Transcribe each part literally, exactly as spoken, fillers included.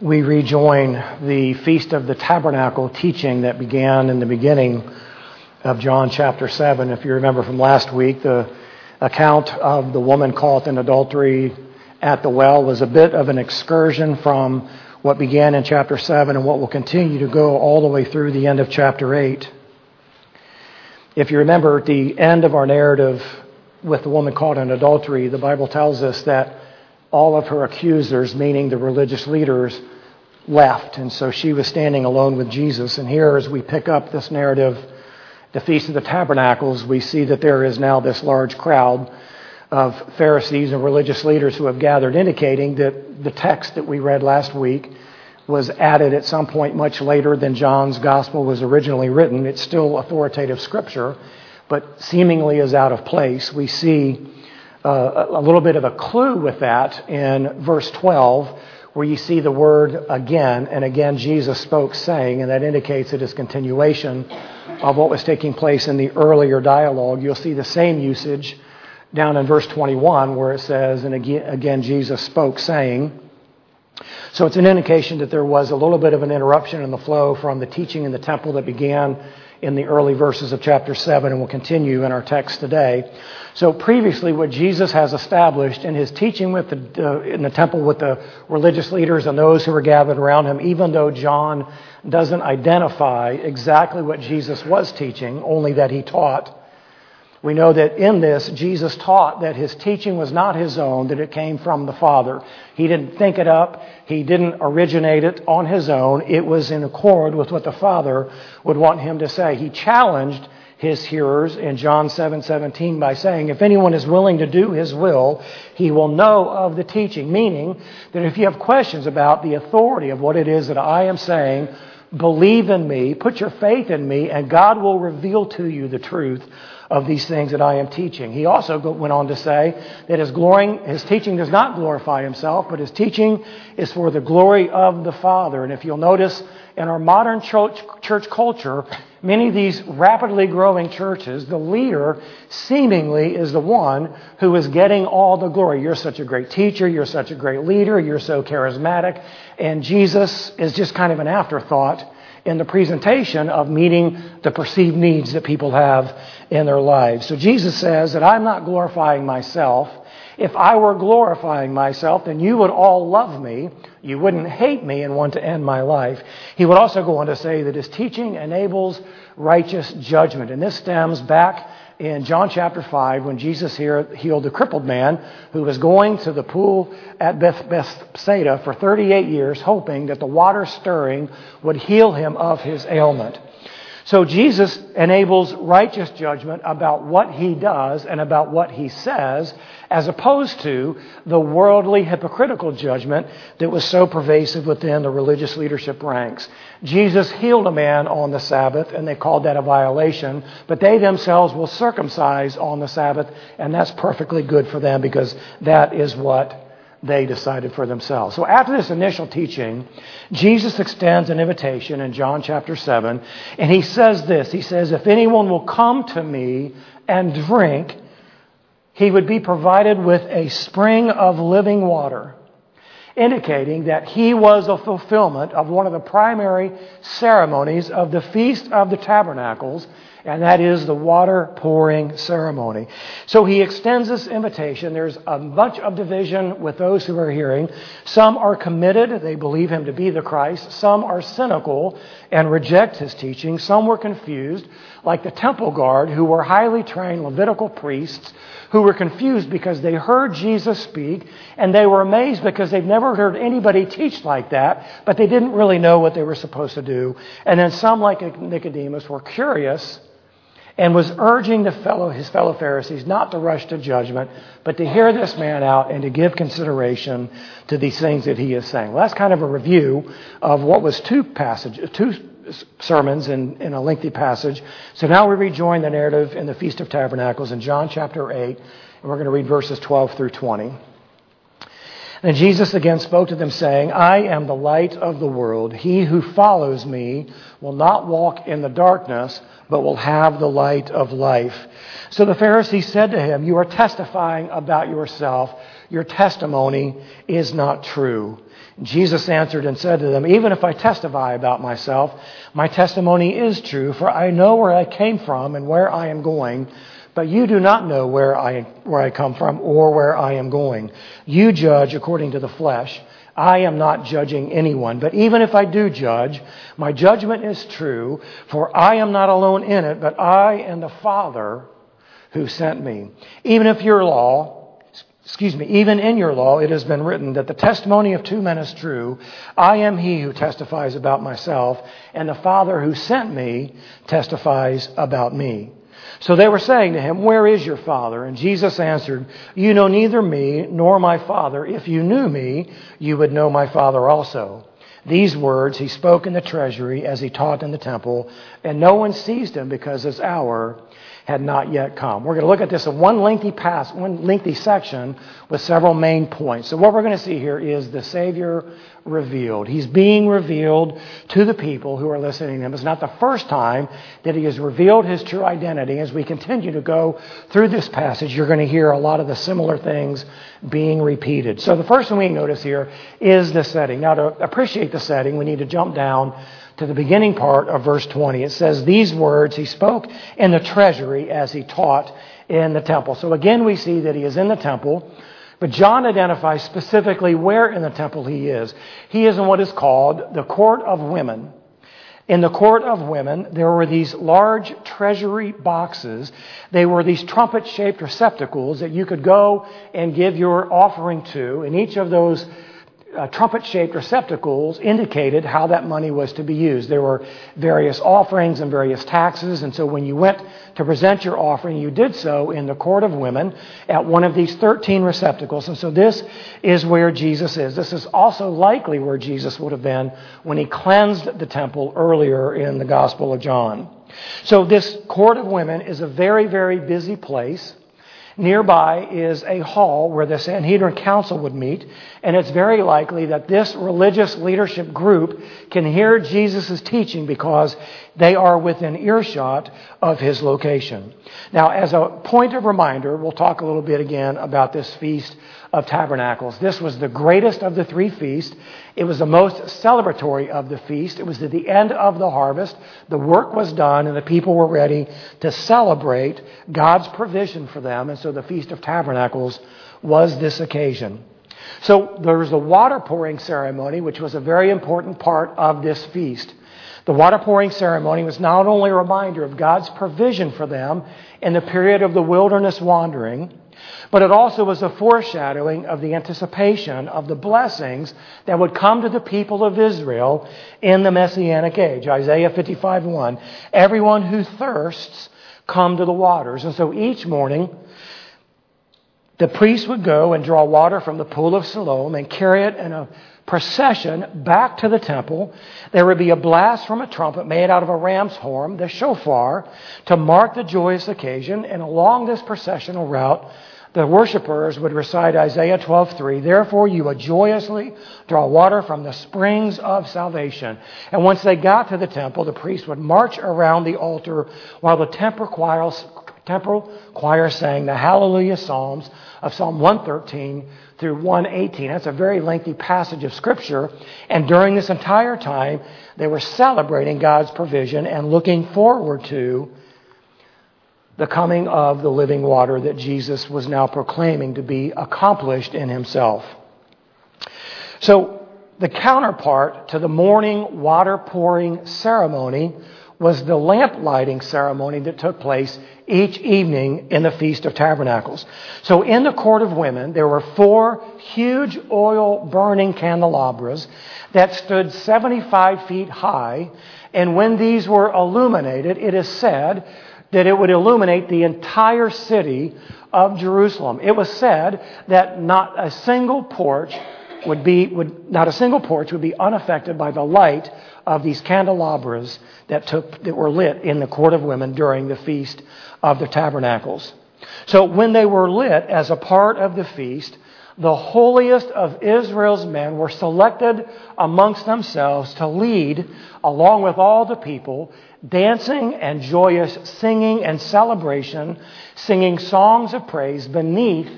we rejoin the Feast of the Tabernacle teaching that began in the beginning of John chapter seven. If you remember from last week, the account of the woman caught in adultery at the well was a bit of an excursion from what began in chapter seven and what will continue to go all the way through the end of chapter eight. If you remember, at the end of our narrative with the woman caught in adultery, the Bible tells us that all of her accusers, meaning the religious leaders, left. And so she was standing alone with Jesus. And here, as we pick up this narrative, the Feast of the Tabernacles, we see that there is now this large crowd of Pharisees and religious leaders who have gathered, indicating that the text that we read last week was added at some point much later than John's Gospel was originally written. It's still authoritative Scripture, but seemingly is out of place. We see Uh, a little bit of a clue with that in verse twelve, where you see the word again, and again Jesus spoke, saying, and that indicates it is continuation of what was taking place in the earlier dialogue. You'll see the same usage down in verse twenty-one, where it says, and again, again Jesus spoke, saying. So it's an indication that there was a little bit of an interruption in the flow from the teaching in the temple that began in the early verses of chapter seven and will continue in our text today. So previously, what Jesus has established in his teaching with the, uh, in the temple with the religious leaders and those who were gathered around him, even though John doesn't identify exactly what Jesus was teaching, only that he taught, we know that in this, Jesus taught that his teaching was not his own, that it came from the Father. He didn't think it up. He didn't originate it on his own. It was in accord with what the Father would want him to say. He challenged his hearers in John seven seventeen by saying, if anyone is willing to do his will, he will know of the teaching. Meaning that if you have questions about the authority of what it is that I am saying, believe in me, put your faith in me, and God will reveal to you the truth of these things that I am teaching. He also went on to say that his glorying, his teaching does not glorify himself, but his teaching is for the glory of the Father. And if you'll notice, in our modern church, church culture, many of these rapidly growing churches, the leader seemingly is the one who is getting all the glory. You're such a great teacher, you're such a great leader, you're so charismatic, and Jesus is just kind of an afterthought in the presentation of meeting the perceived needs that people have in their lives. So Jesus says that I'm not glorifying myself. If I were glorifying myself, then you would all love me. You wouldn't hate me and want to end my life. He would also go on to say that his teaching enables righteous judgment. And this stems back in John chapter five, when Jesus here healed the crippled man who was going to the pool at Beth- Bethesda for thirty-eight years, hoping that the water stirring would heal him of his ailment. So Jesus enables righteous judgment about what he does and about what he says, as opposed to the worldly hypocritical judgment that was so pervasive within the religious leadership ranks. Jesus healed a man on the Sabbath, and they called that a violation, but they themselves will circumcise on the Sabbath, and that's perfectly good for them because that is what they decided for themselves. So after this initial teaching, Jesus extends an invitation in John chapter seven, and he says this, he says, if anyone will come to me and drink, he would be provided with a spring of living water, indicating that he was a fulfillment of one of the primary ceremonies of the Feast of the Tabernacles, and that is the water pouring ceremony. So he extends this invitation. There's a bunch of division with those who are hearing. Some are committed. They believe him to be the Christ. Some are cynical and reject his teaching. Some were confused, like the temple guard, who were highly trained Levitical priests, who were confused because they heard Jesus speak, and they were amazed because they've never heard anybody teach like that, but they didn't really know what they were supposed to do. And then some, like Nicodemus, were curious and was urging the fellow, his fellow Pharisees not to rush to judgment, but to hear this man out and to give consideration to these things that he is saying. Well, that's kind of a review of what was two passages, two sermons in, in a lengthy passage. So now we rejoin the narrative in the Feast of Tabernacles in John chapter eight, and we're going to read verses twelve through twenty. And Jesus again spoke to them, saying, I am the light of the world. He who follows me will not walk in the darkness, but will have the light of life. So the Pharisees said to him, you are testifying about yourself. Your testimony is not true. Jesus answered and said to them, even if I testify about myself, my testimony is true, for I know where I came from and where I am going. But you do not know where I where I come from or where I am going. You judge according to the flesh. I am not judging anyone. But even if I do judge, my judgment is true, for I am not alone in it, but I and the Father who sent me. Even if your law, excuse me, even in your law, it has been written that the testimony of two men is true. I am he who testifies about myself, and the Father who sent me testifies about me. So they were saying to him, where is your Father? And Jesus answered, you know neither me nor my Father. If you knew me, you would know my Father also. These words he spoke in the treasury as he taught in the temple, and no one seized him because his hour had not yet come. We're going to look at this in one lengthy pass, one lengthy section with several main points. So what we're going to see here is the Savior revealed. He's being revealed to the people who are listening to him. It's not the first time that he has revealed his true identity. As we continue to go through this passage, you're going to hear a lot of the similar things being repeated. So the first thing we notice here is the setting. Now, to appreciate the setting, we need to jump down to the beginning part of verse twenty. It says, these words he spoke in the treasury as he taught in the temple. So again, we see that he is in the temple, but John identifies specifically where in the temple he is. He is in what is called the court of women. In the court of women, there were these large treasury boxes. They were these trumpet-shaped receptacles that you could go and give your offering to, and each of those Uh, trumpet-shaped receptacles indicated how that money was to be used. There were various offerings and various taxes, and so when you went to present your offering, you did so in the court of women at one of these thirteen receptacles. And so this is where Jesus is. This is also likely where Jesus would have been when he cleansed the temple earlier in the Gospel of John. So this court of women is a very, very busy place. Nearby is a hall where the Sanhedrin Council would meet, and it's very likely that this religious leadership group can hear Jesus' teaching because they are within earshot of his location. Now, as a point of reminder, we'll talk a little bit again about this Feast of Tabernacles. This was the greatest of the three feasts. It was the most celebratory of the feast. It was at the end of the harvest. The work was done, and the people were ready to celebrate God's provision for them. And so the Feast of Tabernacles was this occasion. So there was the water pouring ceremony, which was a very important part of this feast. The water pouring ceremony was not only a reminder of God's provision for them in the period of the wilderness wandering, but it also was a foreshadowing of the anticipation of the blessings that would come to the people of Israel in the Messianic age. Isaiah fifty-five one, everyone who thirsts, come to the waters. And so each morning, the priest would go and draw water from the pool of Siloam and carry it in a procession back to the temple. There would be a blast from a trumpet made out of a ram's horn, the shofar, to mark the joyous occasion. And along this processional route, the worshipers would recite Isaiah twelve three, therefore you would joyously draw water from the springs of salvation. And once they got to the temple, the priest would march around the altar while the temple choir, temple choir sang the Hallelujah Psalms of Psalm one thirteen through one eighteen. That's a very lengthy passage of Scripture. And during this entire time, they were celebrating God's provision and looking forward to the coming of the living water that Jesus was now proclaiming to be accomplished in himself. So the counterpart to the morning water pouring ceremony was the lamp lighting ceremony that took place each evening in the Feast of Tabernacles. So in the court of women, there were four huge oil-burning candelabras that stood seventy-five feet high, and when these were illuminated, it is said that it would illuminate the entire city of Jerusalem. It was said that not a single porch would be would not a single porch would be unaffected by the light of these candelabras that took that were lit in the court of women during the Feast of the Tabernacles. So when they were lit as a part of the feast, the holiest of Israel's men were selected amongst themselves to lead, along with all the people, dancing and joyous singing and celebration, singing songs of praise beneath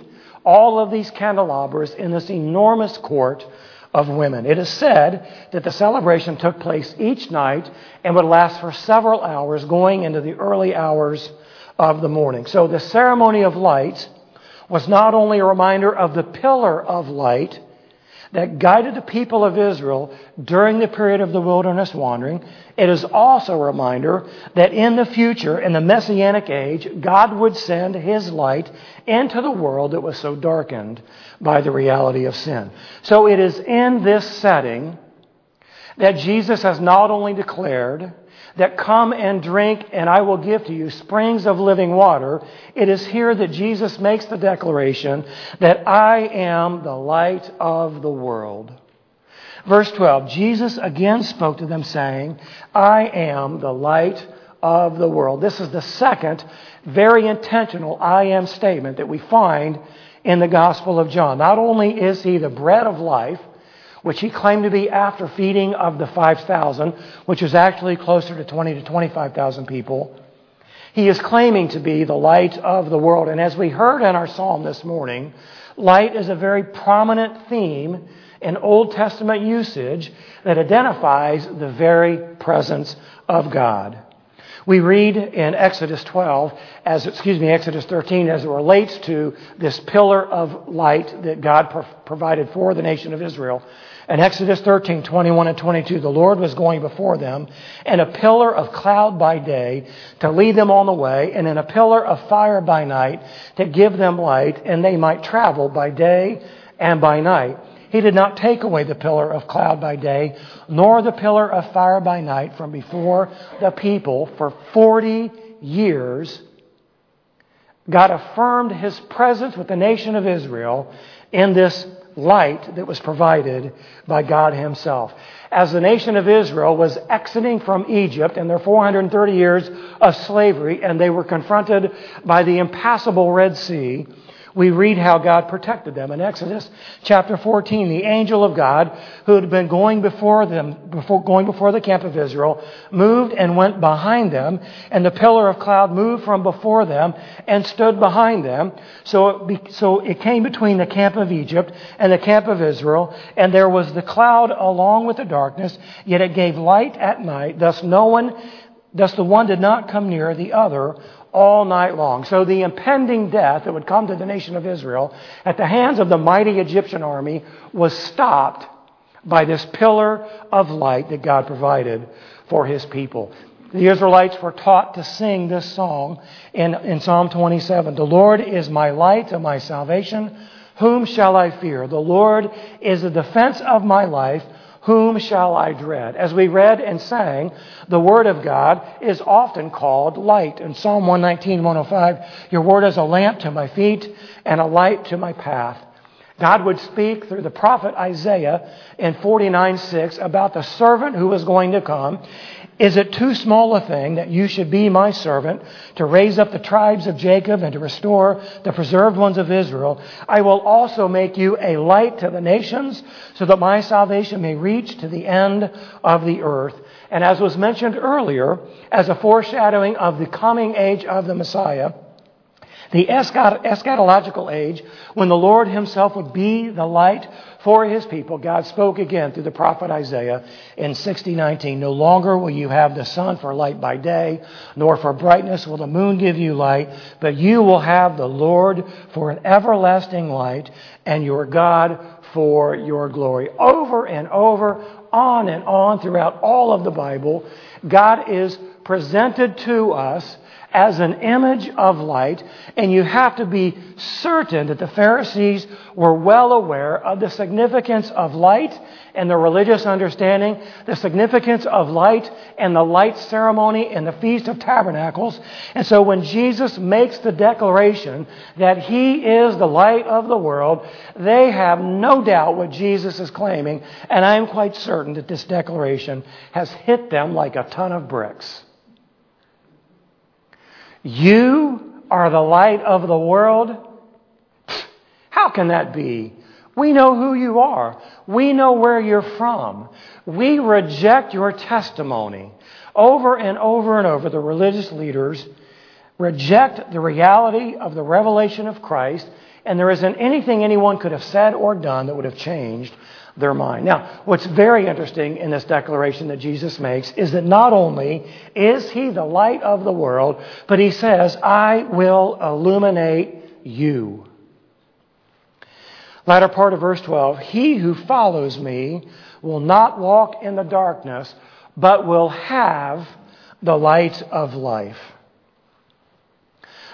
all of these candelabras in this enormous court of women. It is said that the celebration took place each night and would last for several hours, going into the early hours of the morning. So the ceremony of lights was not only a reminder of the pillar of light that guided the people of Israel during the period of the wilderness wandering, it is also a reminder that in the future, in the Messianic age, God would send His light into the world that was so darkened by the reality of sin. So it is in this setting that Jesus has not only declared that come and drink and I will give to you springs of living water, it is here that Jesus makes the declaration that I am the light of the world. Verse twelve, Jesus again spoke to them saying, I am the light of the world. This is the second very intentional I am statement that we find in the Gospel of John. Not only is He the bread of life, which He claimed to be after feeding of the five thousand, which is actually closer to twenty to twenty-five thousand people. He is claiming to be the light of the world. And as we heard in our psalm this morning, light is a very prominent theme in Old Testament usage that identifies the very presence of God. We read in Exodus twelve, as excuse me, Exodus thirteen, as it relates to this pillar of light that God pro- provided for the nation of Israel. In Exodus thirteen, twenty-one and twenty-two, the Lord was going before them, and a pillar of cloud by day to lead them on the way, and in a pillar of fire by night to give them light, and they might travel by day and by night. He did not take away the pillar of cloud by day, nor the pillar of fire by night from before the people. For forty years, God affirmed His presence with the nation of Israel in this light that was provided by God Himself. As the nation of Israel was exiting from Egypt and their four hundred thirty years of slavery, and they were confronted by the impassable Red Sea, we read how God protected them. In Exodus chapter fourteen, the angel of God, who had been going before them, before, going before the camp of Israel, moved and went behind them, and the pillar of cloud moved from before them and stood behind them. So it, so it came between the camp of Egypt and the camp of Israel, and there was the cloud along with the darkness, yet it gave light at night. Thus no one, thus the one did not come near the other all night long. So the impending death that would come to the nation of Israel at the hands of the mighty Egyptian army was stopped by this pillar of light that God provided for His people. The Israelites were taught to sing this song in, in Psalm twenty-seven. The Lord is my light and my salvation. Whom shall I fear? The Lord is the defense of my life. Whom shall I dread? As we read and sang, the Word of God is often called light. In Psalm one nineteen, one oh five, your Word is a lamp to my feet and a light to my path. God would speak through the prophet Isaiah in forty-nine six about the servant who was going to come. Is it too small a thing that you should be my servant to raise up the tribes of Jacob and to restore the preserved ones of Israel? I will also make you a light to the nations so that my salvation may reach to the end of the earth. And as was mentioned earlier, as a foreshadowing of the coming age of the Messiah, the eschatological age, when the Lord Himself would be the light for His people, God spoke again through the prophet Isaiah in sixty nineteen. No longer will you have the sun for light by day, nor for brightness will the moon give you light, but you will have the Lord for an everlasting light and your God for your glory. Over and over, on and on throughout all of the Bible, God is presented to us as an image of light, and you have to be certain that the Pharisees were well aware of the significance of light and the religious understanding, the significance of light and the light ceremony and the Feast of Tabernacles. And so when Jesus makes the declaration that He is the light of the world, they have no doubt what Jesus is claiming, and I am quite certain that this declaration has hit them like a ton of bricks. You are the light of the world? How can that be? We know who you are. We know where you're from. We reject your testimony. Over and over and over, the religious leaders reject the reality of the revelation of Christ, and there isn't anything anyone could have said or done that would have changed their mind. Now, what's very interesting in this declaration that Jesus makes is that not only is He the light of the world, but He says, I will illuminate you. Latter part of verse twelve, he who follows me will not walk in the darkness, but will have the light of life.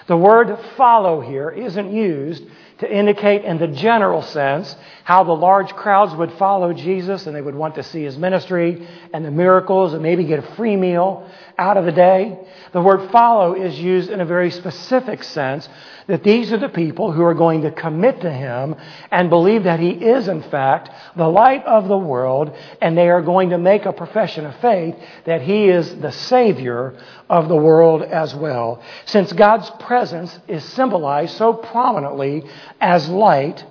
The word follow here isn't used to indicate in the general sense how the large crowds would follow Jesus and they would want to see His ministry and the miracles and maybe get a free meal out of the day. The word follow is used in a very specific sense that these are the people who are going to commit to Him and believe that He is, in fact, the light of the world, and they are going to make a profession of faith that He is the Savior of the world as well. Since God's presence is symbolized so prominently as light,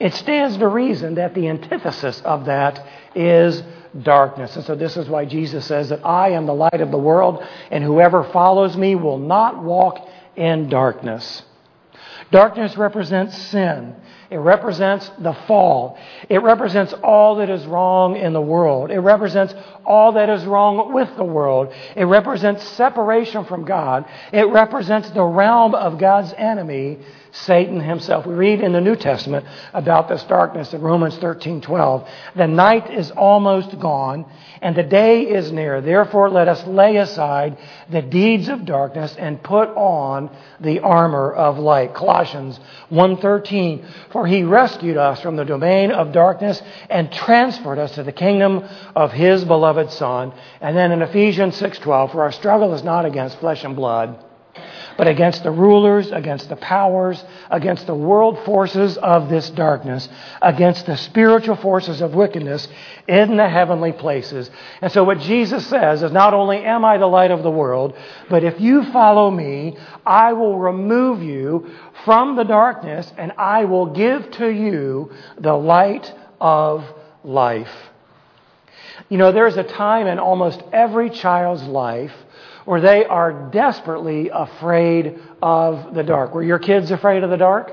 it stands to reason that the antithesis of that is darkness. And so this is why Jesus says that I am the light of the world, and whoever follows me will not walk in darkness. Darkness represents sin. It represents the fall. It represents all that is wrong in the world. It represents all that is wrong with the world. It represents separation from God. It represents the realm of God's enemy, Satan himself. We read in the New Testament about this darkness in Romans thirteen twelve. The night is almost gone, and the day is near. Therefore, let us lay aside the deeds of darkness and put on the armor of light. Colossians one thirteen. For He rescued us from the domain of darkness and transferred us to the kingdom of His beloved Son. And then in Ephesians six twelve, for our struggle is not against flesh and blood, but against the rulers, against the powers, against the world forces of this darkness, against the spiritual forces of wickedness in the heavenly places. And so what Jesus says is, not only am I the light of the world, but if you follow me, I will remove you from the darkness and I will give to you the light of life. You know, there's a time in almost every child's life where they are desperately afraid of the dark. Were your kids afraid of the dark?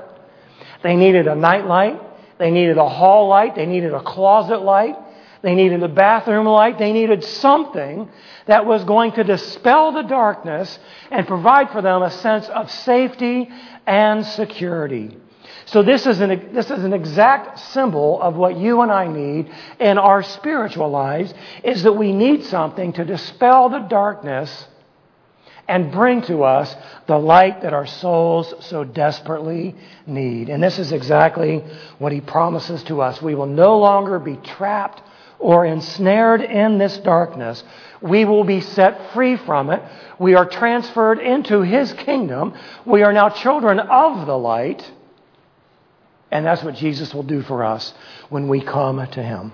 They needed a night light. They needed a hall light. They needed a closet light. They needed a bathroom light. They needed something that was going to dispel the darkness and provide for them a sense of safety and security. So this is an this is an exact symbol of what you and I need in our spiritual lives, is that we need something to dispel the darkness and bring to us the light that our souls so desperately need. And this is exactly what He promises to us. We will no longer be trapped or ensnared in this darkness. We will be set free from it. We are transferred into His kingdom. We are now children of the light. And that's what Jesus will do for us when we come to Him.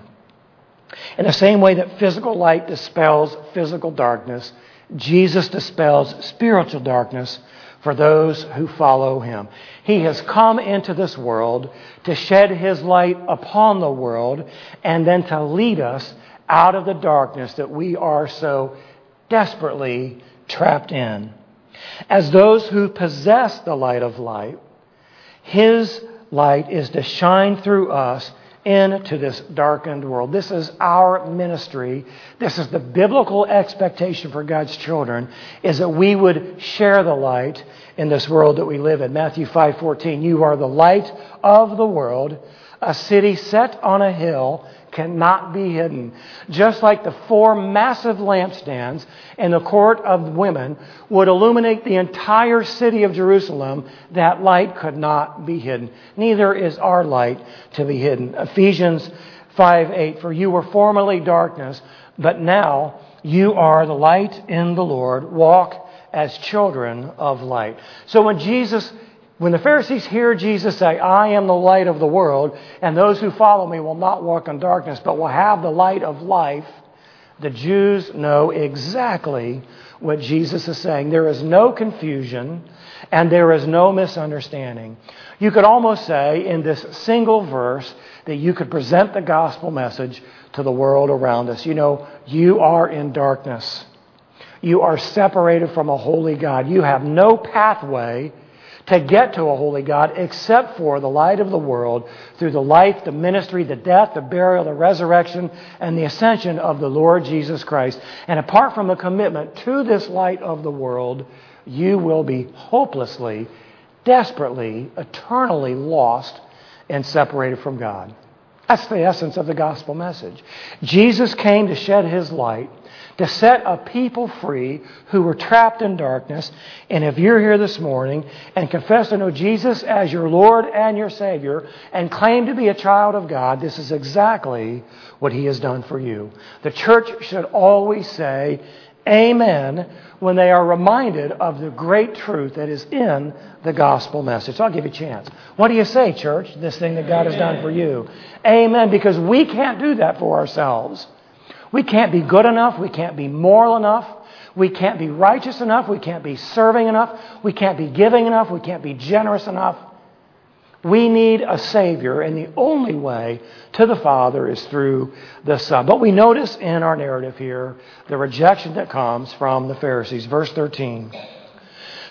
In the same way that physical light dispels physical darkness, Jesus dispels spiritual darkness for those who follow Him. He has come into this world to shed His light upon the world and then to lead us out of the darkness that we are so desperately trapped in. As those who possess the light of light, His light is to shine through us into this darkened world. This is our ministry. This is the biblical expectation for God's children, is that we would share the light in this world that we live in. Matthew five fourteen, you are the light of the world. A city set on a hill cannot be hidden. Just like the four massive lampstands in the court of women would illuminate the entire city of Jerusalem, that light could not be hidden. Neither is our light to be hidden. Ephesians five eight, for you were formerly darkness, but now you are the light in the Lord. Walk as children of light. So when Jesus When the Pharisees hear Jesus say, I am the light of the world, and those who follow me will not walk in darkness, but will have the light of life, the Jews know exactly what Jesus is saying. There is no confusion, and there is no misunderstanding. You could almost say in this single verse that you could present the gospel message to the world around us. You know, you are in darkness. You are separated from a holy God. You have no pathway to get to a holy God except for the light of the world through the life, the ministry, the death, the burial, the resurrection, and the ascension of the Lord Jesus Christ. And apart from a commitment to this light of the world, you will be hopelessly, desperately, eternally lost and separated from God. That's the essence of the gospel message. Jesus came to shed His light, to set a people free who were trapped in darkness. And if you're here this morning and confess to know Jesus as your Lord and your Savior and claim to be a child of God, this is exactly what He has done for you. The church should always say amen when they are reminded of the great truth that is in the gospel message. So I'll give you a chance. What do you say, church, this thing that God has done for you? Amen, because we can't do that for ourselves. We can't be good enough. We can't be moral enough. We can't be righteous enough. We can't be serving enough. We can't be giving enough. We can't be generous enough. We need a Savior, and the only way to the Father is through the Son. But we notice in our narrative here the rejection that comes from the Pharisees. Verse thirteen.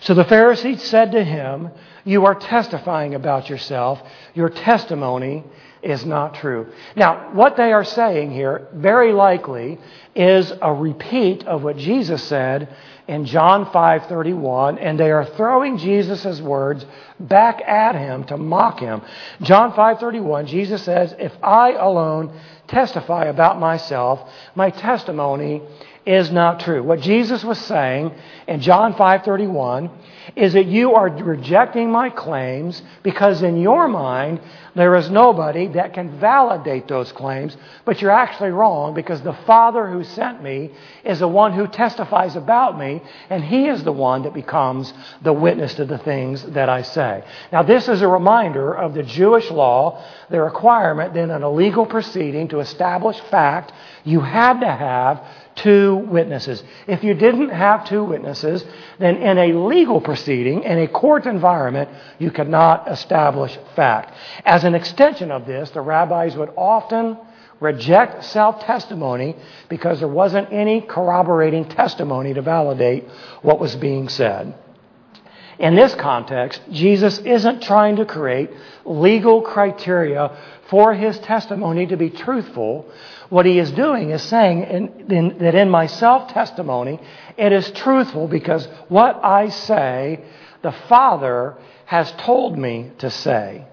So the Pharisees said to him, "You are testifying about yourself. Your testimony is not true." Now, what they are saying here, very likely, is a repeat of what Jesus said in John five thirty-one, and they are throwing Jesus' words back at him to mock him. John five thirty-one, Jesus says, "If I alone testify about myself, my testimony is not true." What Jesus was saying in John five thirty-one is that you are rejecting my claims because in your mind there is nobody that can validate those claims, but you're actually wrong because the Father who sent me is the one who testifies about me, and He is the one that becomes the witness to the things that I say. Now, this is a reminder of the Jewish law, the requirement that in a legal proceeding to establish fact, you had to have two witnesses. If you didn't have two witnesses, then in a legal proceeding, in a court environment, you could not establish fact. As an extension of this, the rabbis would often reject self-testimony because there wasn't any corroborating testimony to validate what was being said. In this context, Jesus isn't trying to create legal criteria for His testimony to be truthful. What He is doing is saying in, in, that in my self-testimony, it is truthful because what I say, the Father has told me to say.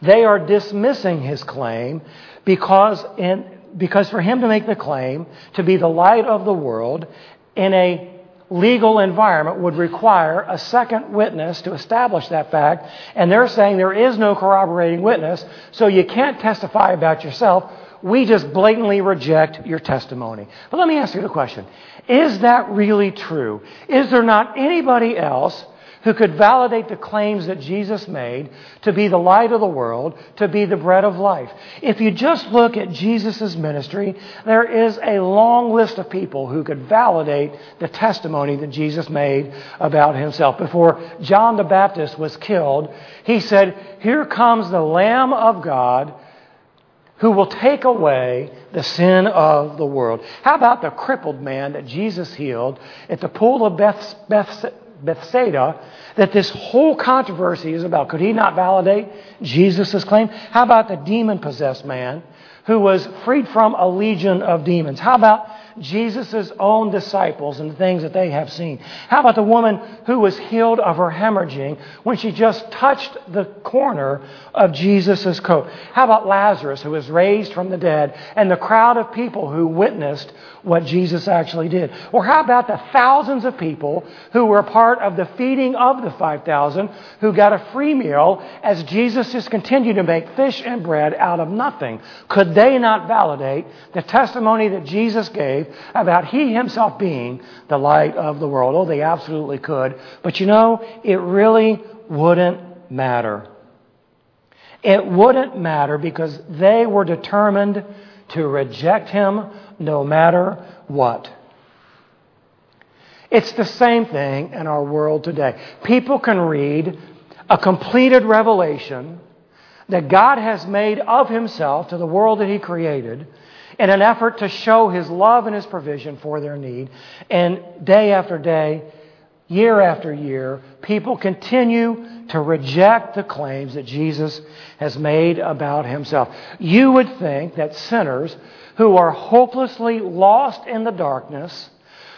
They are dismissing His claim because, in, because for Him to make the claim to be the light of the world in a legal environment would require a second witness to establish that fact, and they're saying there is no corroborating witness, so you can't testify about yourself. We just blatantly reject your testimony. But let me ask you the question. Is that really true? Is there not anybody else who could validate the claims that Jesus made to be the light of the world, to be the bread of life? If you just look at Jesus' ministry, there is a long list of people who could validate the testimony that Jesus made about Himself. Before John the Baptist was killed, he said, "Here comes the Lamb of God who will take away the sin of the world." How about the crippled man that Jesus healed at the pool of Beth Beth? Bethesda, that this whole controversy is about? Could he not validate Jesus' claim? How about the demon-possessed man who was freed from a legion of demons? How about Jesus' own disciples and the things that they have seen? How about the woman who was healed of her hemorrhaging when she just touched the corner of Jesus' coat? How about Lazarus, who was raised from the dead, and the crowd of people who witnessed what Jesus actually did? Or how about the thousands of people who were a part of the feeding of the five thousand who got a free meal as Jesus just continued to make fish and bread out of nothing? Could they not validate the testimony that Jesus gave about He Himself being the light of the world? Oh, they absolutely could. But you know, it really wouldn't matter. It wouldn't matter because they were determined to reject Him no matter what. It's the same thing in our world today. People can read a completed revelation that God has made of himself to the world that he created in an effort to show his love and his provision for their need. And day after day, year after year, people continue to reject the claims that Jesus has made about himself. You would think that sinners who are hopelessly lost in the darkness,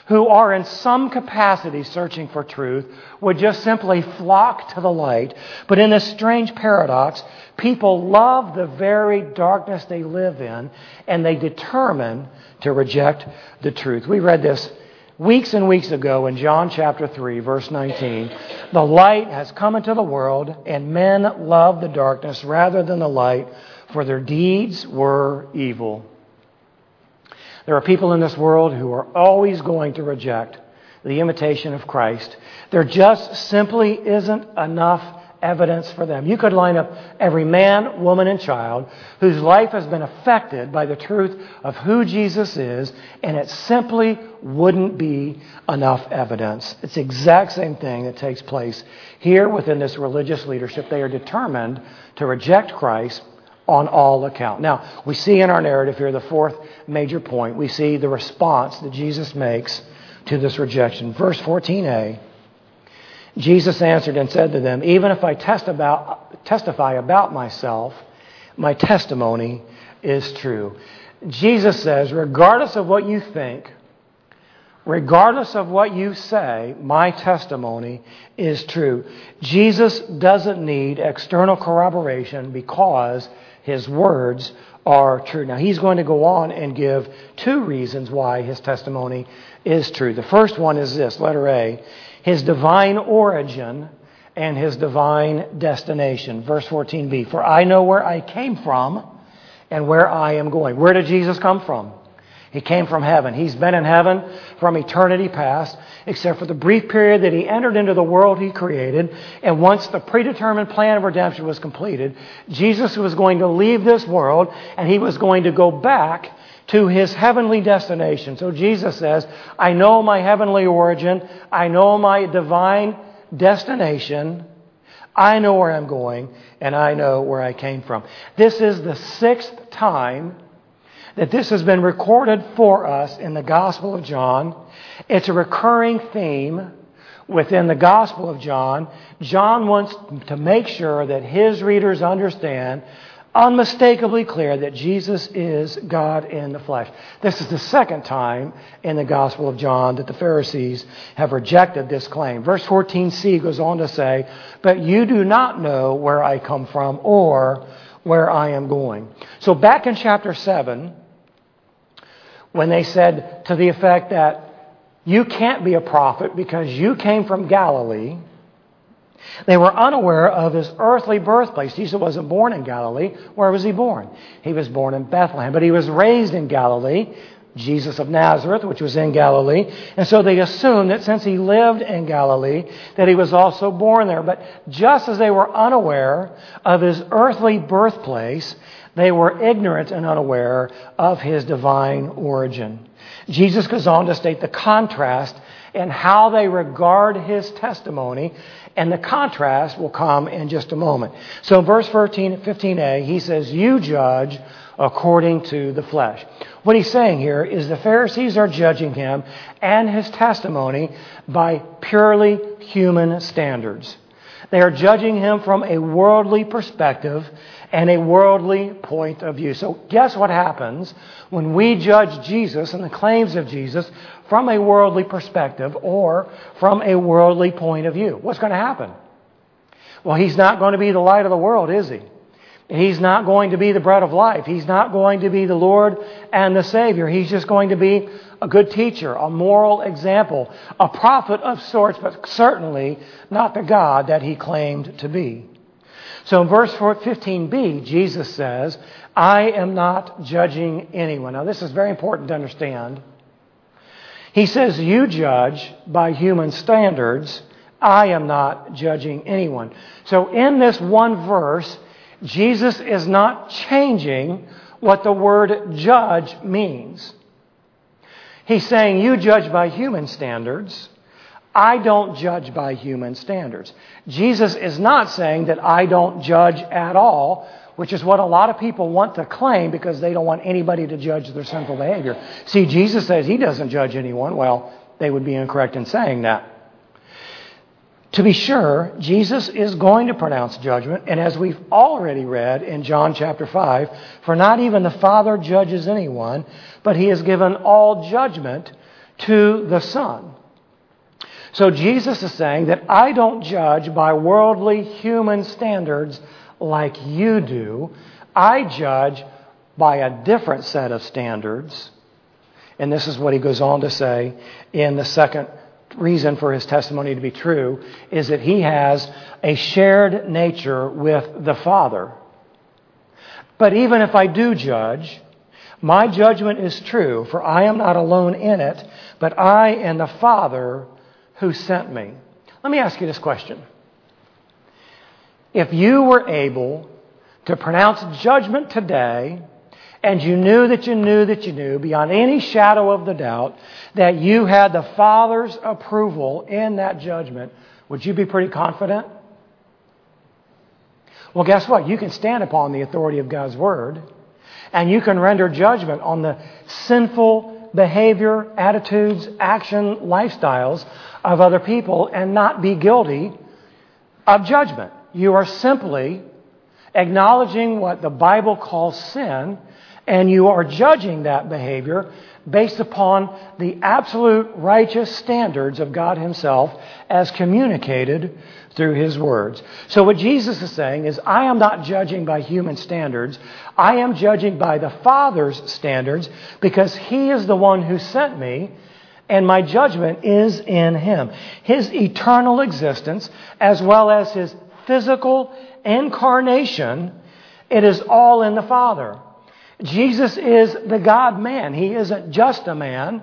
who are in some capacity searching for truth, would just simply flock to the light. But in this strange paradox, people love the very darkness they live in, and they determine to reject the truth. We read this weeks and weeks ago in John chapter three, verse nineteen. The light has come into the world, and men love the darkness rather than the light, for their deeds were evil. There are people in this world who are always going to reject the imitation of Christ. There just simply isn't enough evidence for them. You could line up every man, woman, and child whose life has been affected by the truth of who Jesus is, and it simply wouldn't be enough evidence. It's the exact same thing that takes place here within this religious leadership. They are determined to reject Christ on all account. Now, we see in our narrative here the fourth major point. We see the response that Jesus makes to this rejection. Verse fourteen a, Jesus answered and said to them, "Even if I test about, testify about myself, my testimony is true." Jesus says, regardless of what you think, regardless of what you say, my testimony is true. Jesus doesn't need external corroboration because his words are true. Now, he's going to go on and give two reasons why his testimony is true. The first one is this, letter A, his divine origin and his divine destination. Verse fourteen b, "For I know where I came from and where I am going." Where did Jesus come from? He came from heaven. He's been in heaven from eternity past, except for the brief period that he entered into the world he created. And once the predetermined plan of redemption was completed, Jesus was going to leave this world, and he was going to go back to his heavenly destination. So Jesus says, I know my heavenly origin. I know my divine destination. I know where I'm going, and I know where I came from. This is the sixth time that this has been recorded for us in the Gospel of John. It's a recurring theme within the Gospel of John. John wants to make sure that his readers understand unmistakably clear that Jesus is God in the flesh. This is the second time in the Gospel of John that the Pharisees have rejected this claim. Verse fourteen c goes on to say, "But you do not know where I come from or where I am going." So back in chapter seven, when they said to the effect that you can't be a prophet because you came from Galilee, they were unaware of his earthly birthplace. Jesus wasn't born in Galilee. Where was he born? He was born in Bethlehem, but he was raised in Galilee, Jesus of Nazareth, which was in Galilee. And so they assumed that since he lived in Galilee, that he was also born there. But just as they were unaware of his earthly birthplace, they were ignorant and unaware of his divine origin. Jesus goes on to state the contrast in how they regard his testimony, and the contrast will come in just a moment. So in verse fifteen a, he says, "You judge according to the flesh." What he's saying here is the Pharisees are judging him and his testimony by purely human standards. They are judging him from a worldly perspective and a worldly point of view. So guess what happens when we judge Jesus and the claims of Jesus from a worldly perspective or from a worldly point of view? What's going to happen? Well, he's not going to be the light of the world, is he? He's not going to be the bread of life. He's not going to be the Lord and the Savior. He's just going to be a good teacher, a moral example, a prophet of sorts, but certainly not the God that he claimed to be. So in verse fifteen b, Jesus says, "I am not judging anyone." Now, this is very important to understand. He says, "You judge by human standards. I am not judging anyone." So in this one verse, Jesus is not changing what the word judge means. He's saying, you judge by human standards. I don't judge by human standards. Jesus is not saying that I don't judge at all, which is what a lot of people want to claim because they don't want anybody to judge their sinful behavior. See, Jesus says he doesn't judge anyone. Well, they would be incorrect in saying that. To be sure, Jesus is going to pronounce judgment, and as we've already read in John chapter five, for not even the Father judges anyone, but he has given all judgment to the Son. So Jesus is saying that I don't judge by worldly human standards like you do. I judge by a different set of standards. And this is what he goes on to say in the second reason for his testimony to be true, is that he has a shared nature with the Father. But even if I do judge, my judgment is true, for I am not alone in it, but I and the Father who sent me. Let me ask you this question. If you were able to pronounce judgment today, and you knew that you knew that you knew, beyond any shadow of the doubt, that you had the Father's approval in that judgment, would you be pretty confident? Well, guess what? You can stand upon the authority of God's Word, and you can render judgment on the sinful behavior, attitudes, action, lifestyles of other people and not be guilty of judgment. You are simply acknowledging what the Bible calls sin, and you are judging that behavior based upon the absolute righteous standards of God Himself as communicated through His words. So what Jesus is saying is, I am not judging by human standards. I am judging by the Father's standards because He is the one who sent me, and my judgment is in Him. His eternal existence, as well as His physical incarnation, it is all in the Father. Jesus is the God-man. He isn't just a man.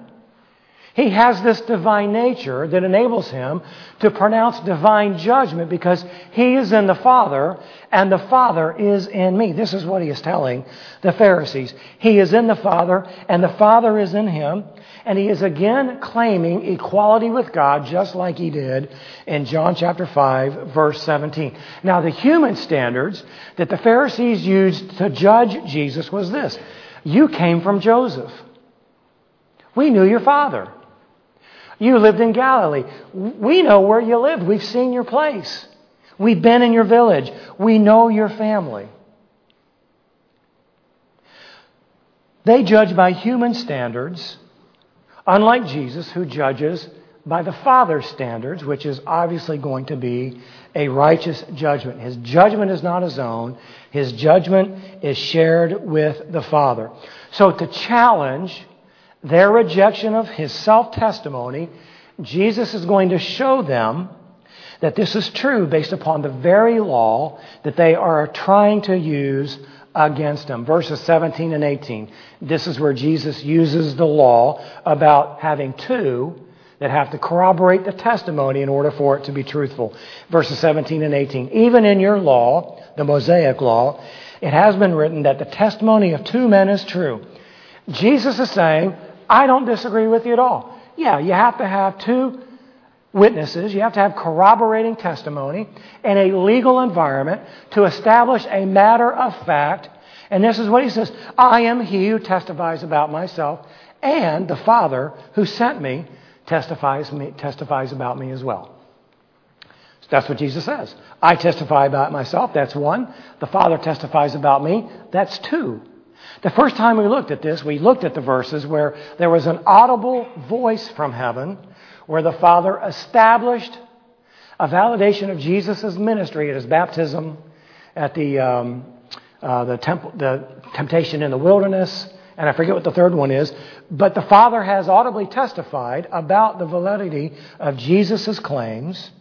He has this divine nature that enables him to pronounce divine judgment because he is in the Father and the Father is in me. This is what he is telling the Pharisees. He is in the Father and the Father is in him. And he is again claiming equality with God just like he did in John chapter five, verse seventeen. Now, the human standards that the Pharisees used to judge Jesus was this. You came from Joseph. We knew your father. You lived in Galilee. We know where you lived. We've seen your place. We've been in your village. We know your family. They judge by human standards, unlike Jesus, who judges by the Father's standards, which is obviously going to be a righteous judgment. His judgment is not his own. His judgment is shared with the Father. So to challenge their rejection of his self-testimony, Jesus is going to show them that this is true based upon the very law that they are trying to use against him. Verses seventeen and eighteen. This is where Jesus uses the law about having two that have to corroborate the testimony in order for it to be truthful. Verses seventeen and eighteen. Even in your law, the Mosaic law, it has been written that the testimony of two men is true. Jesus is saying, I don't disagree with you at all. Yeah, you have to have two witnesses. You have to have corroborating testimony in a legal environment to establish a matter of fact. And this is what he says, I am he who testifies about myself, and the Father who sent me testifies, me, testifies about me as well. So that's what Jesus says. I testify about myself, that's one. The Father testifies about me, that's two. The first time we looked at this, we looked at the verses where there was an audible voice from heaven where the Father established a validation of Jesus' ministry at his baptism, at the um, uh, the, temp- the temptation in the wilderness, and I forget what the third one is, but the Father has audibly testified about the validity of Jesus' claims.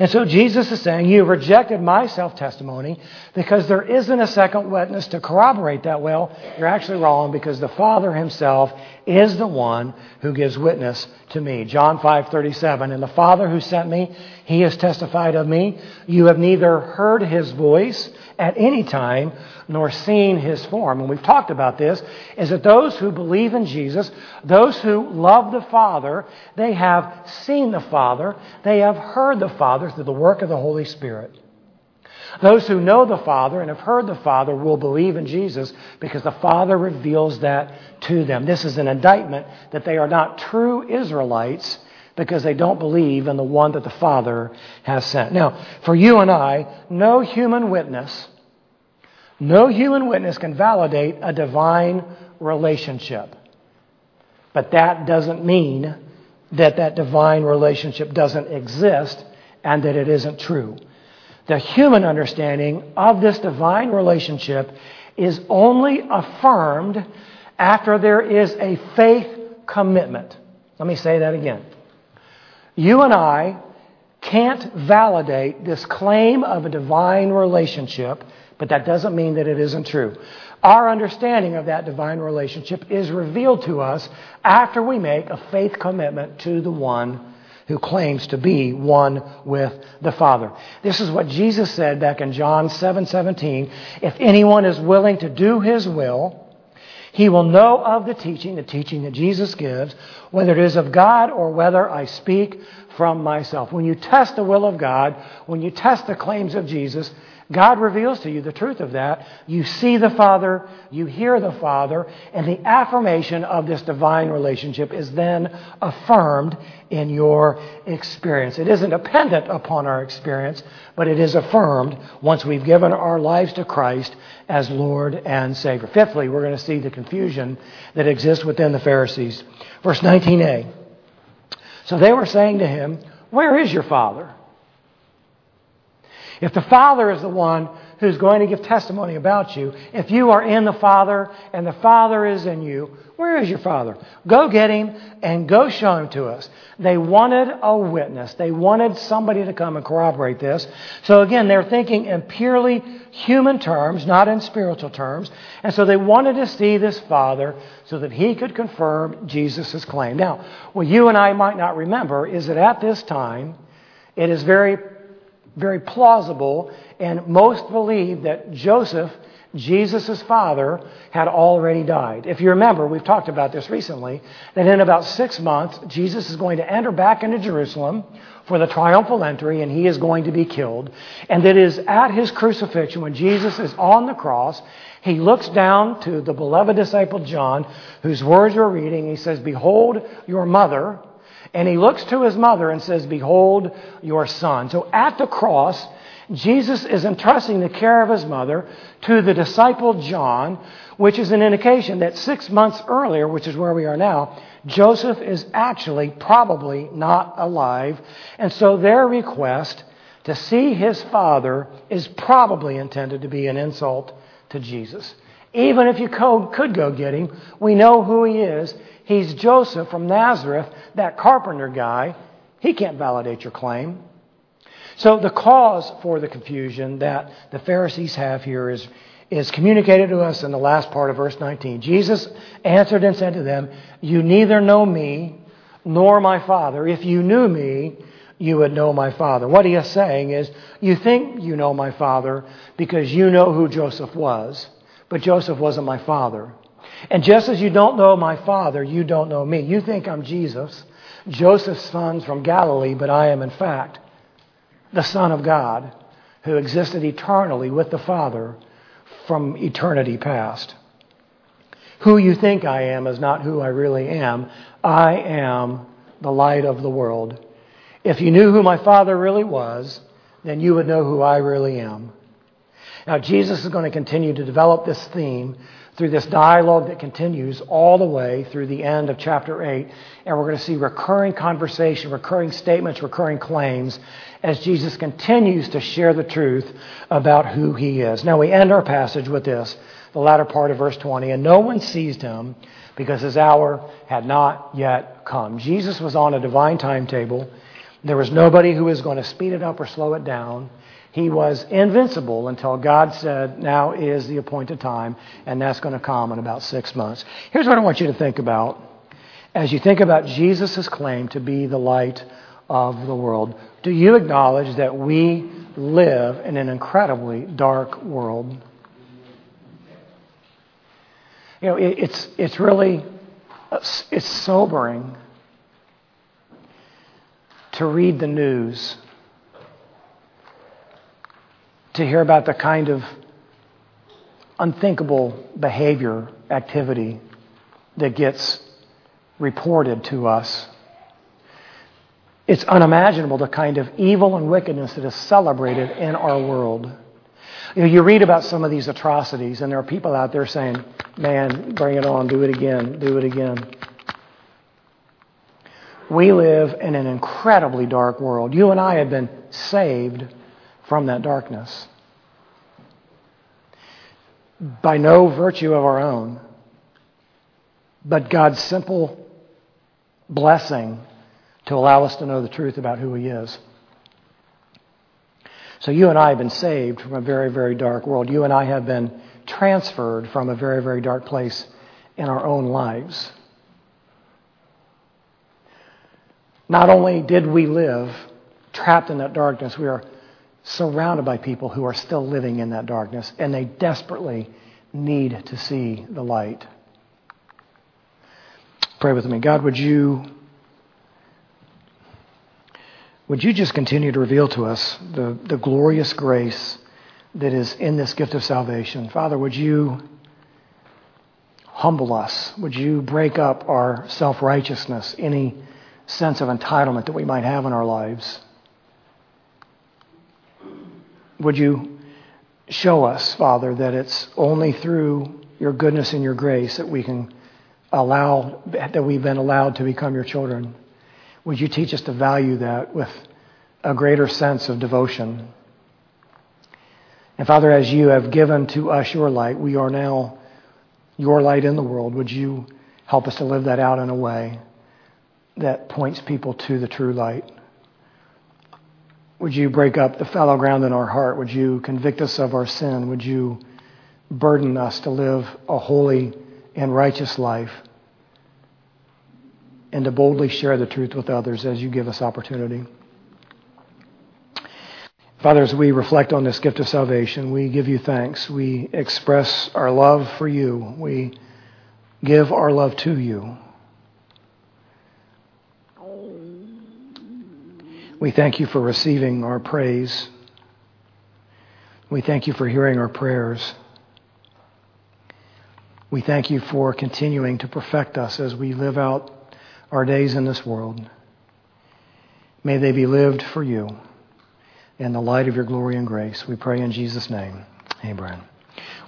And so Jesus is saying, you rejected my self-testimony because there isn't a second witness to corroborate that. Well, you're actually wrong because the Father himself is the one who gives witness to me. John five thirty-seven, and the Father who sent me, he has testified of me. You have neither heard his voice at any time, nor seen his form. And we've talked about this, is that those who believe in Jesus, those who love the Father, they have seen the Father, they have heard the Father through the work of the Holy Spirit. Those who know the Father and have heard the Father will believe in Jesus because the Father reveals that to them. This is an indictment that they are not true Israelites because they don't believe in the one that the Father has sent. Now, for you and I, no human witness, no human witness can validate a divine relationship. But that doesn't mean that that divine relationship doesn't exist and that it isn't true. The human understanding of this divine relationship is only affirmed after there is a faith commitment. Let me say that again. You and I can't validate this claim of a divine relationship, but that doesn't mean that it isn't true. Our understanding of that divine relationship is revealed to us after we make a faith commitment to the one who claims to be one with the Father. This is what Jesus said back in John seven seventeen. If anyone is willing to do his will, he will know of the teaching, the teaching that Jesus gives, whether it is of God or whether I speak from myself. When you test the will of God, when you test the claims of Jesus, God reveals to you the truth of that. You see the Father, you hear the Father, and the affirmation of this divine relationship is then affirmed in your experience. It isn't dependent upon our experience, but it is affirmed once we've given our lives to Christ as Lord and Savior. Fifthly, we're going to see the confusion that exists within the Pharisees. Verse nineteen a. So they were saying to him, "Where is your Father? If the Father is the one who's going to give testimony about you, if you are in the Father and the Father is in you, where is your Father? Go get him and go show him to us." They wanted a witness. They wanted somebody to come and corroborate this. So again, they're thinking in purely human terms, not in spiritual terms. And so they wanted to see this Father so that he could confirm Jesus' claim. Now, what you and I might not remember is that at this time, it is very very plausible, and most believe that Joseph, Jesus' father, had already died. If you remember, we've talked about this recently, that in about six months, Jesus is going to enter back into Jerusalem for the triumphal entry, and he is going to be killed. And it is at his crucifixion, when Jesus is on the cross, he looks down to the beloved disciple John, whose words we're reading. He says, "Behold your mother." And he looks to his mother and says, "Behold your son." So at the cross, Jesus is entrusting the care of his mother to the disciple John, which is an indication that six months earlier, which is where we are now, Joseph is actually probably not alive. And so their request to see his father is probably intended to be an insult to Jesus. Even if you could go get him, we know who he is. He's Joseph from Nazareth, that carpenter guy. He can't validate your claim. So the cause for the confusion that the Pharisees have here is, is communicated to us in the last part of verse nineteen. Jesus answered and said to them, "You neither know me nor my Father. If you knew me, you would know my Father." What he is saying is, you think you know my Father because you know who Joseph was, but Joseph wasn't my Father. And just as you don't know my Father, you don't know me. You think I'm Jesus, Joseph's son from Galilee, but I am in fact the Son of God who existed eternally with the Father from eternity past. Who you think I am is not who I really am. I am the light of the world. If you knew who my Father really was, then you would know who I really am. Now, Jesus is going to continue to develop this theme through this dialogue that continues all the way through the end of chapter eight. And we're going to see recurring conversation, recurring statements, recurring claims as Jesus continues to share the truth about who he is. Now we end our passage with this, the latter part of verse twenty. "And no one seized him because his hour had not yet come." Jesus was on a divine timetable. There was nobody who was going to speed it up or slow it down. He was invincible until God said, now is the appointed time, and that's going to come in about six months. Here's what I want you to think about as you think about Jesus' claim to be the light of the world. Do you acknowledge that we live in an incredibly dark world? You know, it, it's it's really it's sobering to read the news, to hear about the kind of unthinkable behavior, activity that gets reported to us. It's unimaginable the kind of evil and wickedness that is celebrated in our world. You know, you read about some of these atrocities, and there are people out there saying, man, bring it on, do it again, do it again. We live in an incredibly dark world. You and I have been saved from that darkness by no virtue of our own, but God's simple blessing to allow us to know the truth about who He is. So you and I have been saved from a very, very dark world. You and I have been transferred from a very, very dark place in our own lives. Not only did we live trapped in that darkness, we are surrounded by people who are still living in that darkness, and they desperately need to see the light. Pray with me. God, would you... Would you just continue to reveal to us the, the glorious grace that is in this gift of salvation? Father, would you humble us? Would you break up our self-righteousness, any sense of entitlement that we might have in our lives? Would you show us, Father, that it's only through your goodness and your grace that we can allow, that we've been allowed to become your children? Would you teach us to value that with a greater sense of devotion? And Father, as you have given to us your light, we are now your light in the world. Would you help us to live that out in a way that points people to the true light? Would you break up the fallow ground in our heart? Would you convict us of our sin? Would you burden us to live a holy and righteous life, and to boldly share the truth with others as you give us opportunity? Father, as we reflect on this gift of salvation, we give you thanks. We express our love for you. We give our love to you. We thank you for receiving our praise. We thank you for hearing our prayers. We thank you for continuing to perfect us as we live out our days in this world. May they be lived for you in the light of your glory and grace. We pray in Jesus' name. Amen.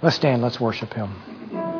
Let's stand. Let's worship him.